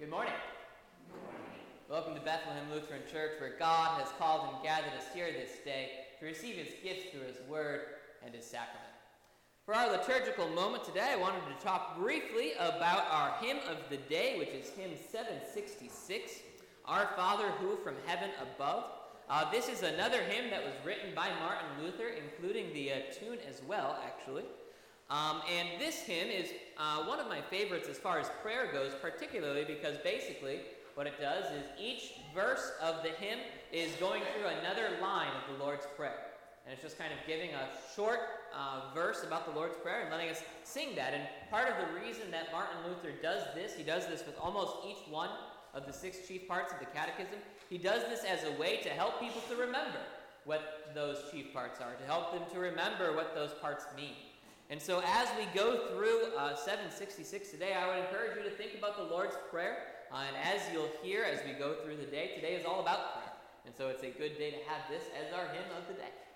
Good morning. Good morning. Welcome to Bethlehem Lutheran Church, where God has called and gathered us here this day to receive his gifts through his word and his sacrament. For our liturgical moment today, I wanted to talk briefly about our hymn of the day, which is hymn 766, Our Father, Who from Heaven Above. This is another hymn that was written by Martin Luther, including the tune as well, actually. And this hymn is one of my favorites as far as prayer goes, particularly because basically what it does is each verse of the hymn is going through another line of the Lord's Prayer. And it's just kind of giving a short verse about the Lord's Prayer and letting us sing that. And part of the reason that Martin Luther does this, he does this with almost each one of the six chief parts of the Catechism. He does this as a way to help people to remember what those chief parts are, to help them to remember what those parts mean. And so as we go through 766 today, I would encourage you to think about the Lord's Prayer. And as you'll hear as we go through the day, today is all about prayer. And so it's a good day to have this as our hymn of the day.